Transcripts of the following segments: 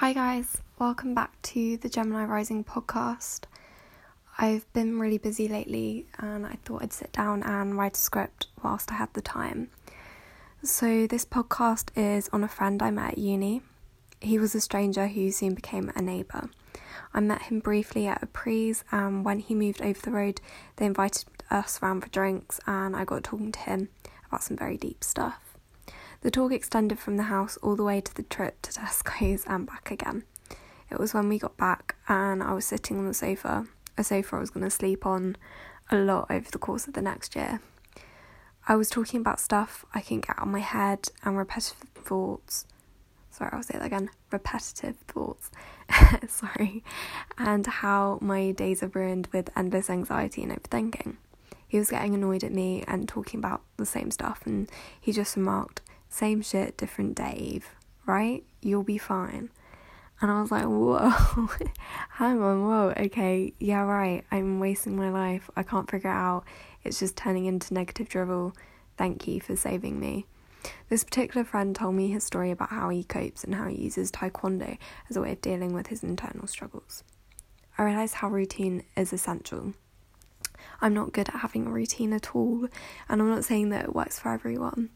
Hi guys, welcome back to the Gemini Rising podcast. I've been really busy lately and I thought I'd sit down and write a script whilst I had the time. So this podcast is on a friend I met at uni. He was a stranger who soon became a neighbour. I met him briefly at a pre's, and when he moved over the road they invited us round for drinks and I got talking to him about some very deep stuff. The talk extended from the house all the way to the trip to Tesco's and back again. It was when we got back and I was sitting on the sofa, a sofa I was going to sleep on a lot over the course of the next year. I was talking about stuff I couldn't get out of my head and repetitive thoughts, and how my days are ruined with endless anxiety and overthinking. He was getting annoyed at me and talking about the same stuff, and he just remarked, "Same shit, different Dave, right? You'll be fine." And I was like, whoa, hang on, whoa, okay, yeah, right, I'm wasting my life, I can't figure it out, it's just turning into negative drivel, thank you for saving me. This particular friend told me his story about how he copes and how he uses taekwondo as a way of dealing with his internal struggles. I realised how routine is essential. I'm not good at having a routine at all, and I'm not saying that it works for everyone.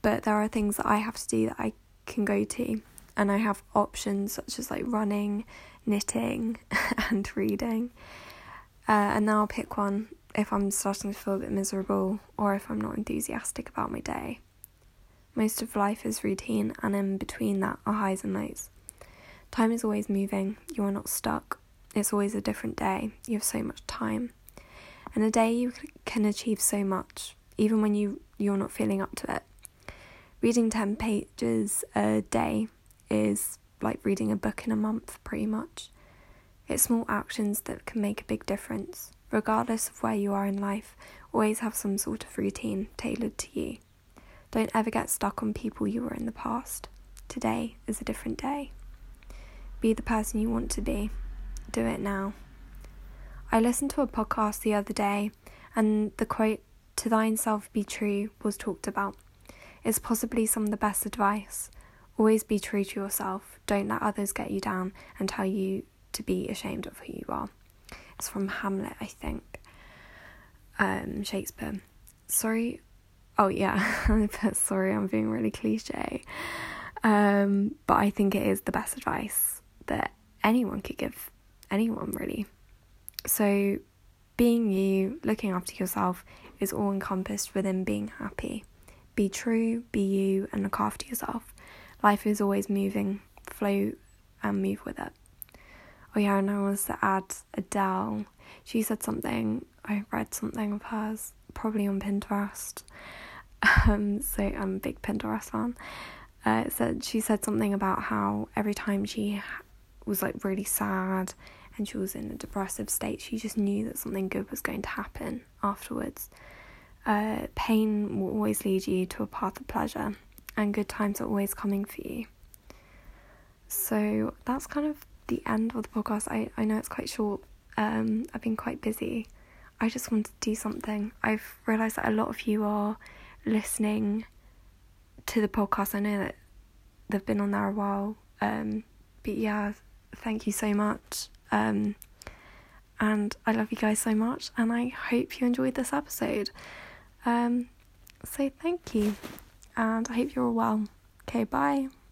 But there are things that I have to do that I can go to, and I have options such as like running, knitting and reading, and then I'll pick one if I'm starting to feel a bit miserable or if I'm not enthusiastic about my day. Most of life is routine, and in between that are highs and lows. Time is always moving, you are not stuck, it's always a different day, you have so much time. In a day you can achieve so much, even when you're not feeling up to it. Reading 10 pages a day is like reading a book in a month, pretty much. It's small actions that can make a big difference. Regardless of where you are in life, always have some sort of routine tailored to you. Don't ever get stuck on people you were in the past. Today is a different day. Be the person you want to be. Do it now. I listened to a podcast the other day and the quote, "To thine self be true," was talked about. It's possibly some of the best advice. Always be true to yourself. Don't let others get you down and tell you to be ashamed of who you are. It's from Hamlet, I think. Shakespeare. Sorry. Oh, yeah. Sorry, I'm being really cliche. But I think it is the best advice that anyone could give. Anyone, really. So being you, looking after yourself, is all encompassed within being happy. Be true, be you, and look after yourself. Life is always moving, flow and move with it. Oh yeah, and I wanted to add Adele. She said something, I read something of hers, probably on Pinterest. So I'm a big Pinterest fan. She said something about how every time she was like really sad and she was in a depressive state, she just knew that something good was going to happen afterwards. Pain will always lead you to a path of pleasure, and good times are always coming for you. So that's kind of the end of the podcast. I know it's quite short. I've been quite busy. I just wanted to do something. I've realised that a lot of you are listening to the podcast. I know that they've been on there a while. But yeah, thank you so much. And I love you guys so much, and I hope you enjoyed this episode. So thank you, and I hope you're all well. Okay, bye.